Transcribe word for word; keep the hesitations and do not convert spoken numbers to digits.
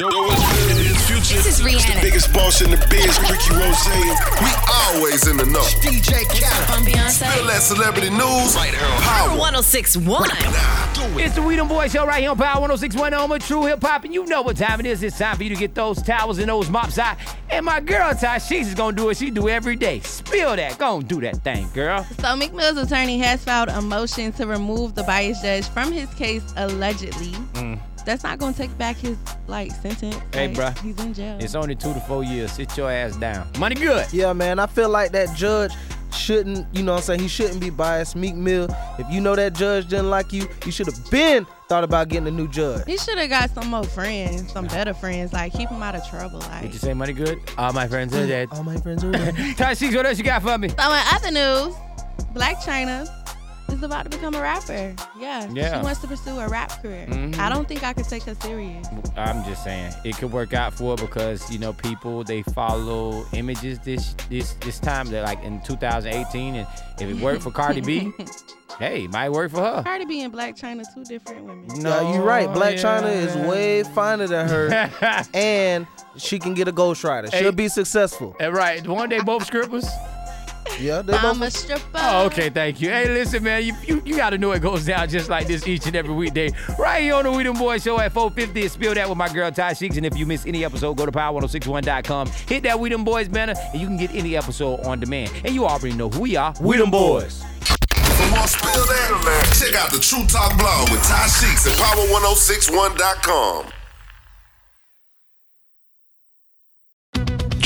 Yo, yo, what's good? It's Future. This is Rihanna. It's the biggest boss in the biz, Ricky Rose. We always in the know. D J K. I'm Beyonce. Spill that celebrity news. Right here on Power one oh six point one. Right, it's the Weedon Boys Show right here on Power one oh six point one. Home of True Hip Hop. And you know what time it is. It's time for you to get those towels and those mops out. And my girl, Ty Sheeks, is going to do what she do every day. Spill that. Go and do that thing, girl. So Meek Mill's attorney has filed a motion to remove the biased judge from his case allegedly. Mm. That's not going to take back his, like, sentence. Hey, like, bruh. He's in jail. It's only two to four years. Sit your ass down. Money good. Yeah, man. I feel like that judge shouldn't, you know what I'm saying, he shouldn't be biased. Meek Mill, if you know that judge didn't like you, you should have been thought about getting a new judge. He should have got some more friends, some better friends. Like, keep him out of trouble. Like. Did you say money good? All my friends are dead. All my friends are dead. Ty Sheeks, what else you got for me? So, in other news, Blac Chyna is about to become a rapper. Yeah, yeah. She wants to pursue a rap career. Mm-hmm. I don't think I could take her serious. I'm just saying it could work out for her because, you know, people, they follow images this this this time. They're like in two thousand eighteen, and if it worked for Cardi B, hey, it might work for her. Cardi B and Blac Chyna, two different women. No, no you're right. Blac yeah. Chyna is way finer than her, and she can get a ghostwriter. She'll hey. be successful. And right, one day both scrippers. Yeah, I'm a stripper. Oh, okay, thank you. Hey, listen, man, you, you you gotta know it goes down just like this each and every weekday. Right here on the We Them Boys Show at four fifty. And Spill That with my girl Ty Sheeks. And if you miss any episode, go to power ten sixty-one dot com. Hit that We Them Boys banner, and you can get any episode on demand. And you already know who we are. We, we Them Boys. For more Spill That, check out the True Talk blog with Ty Sheeks at power ten sixty-one dot com.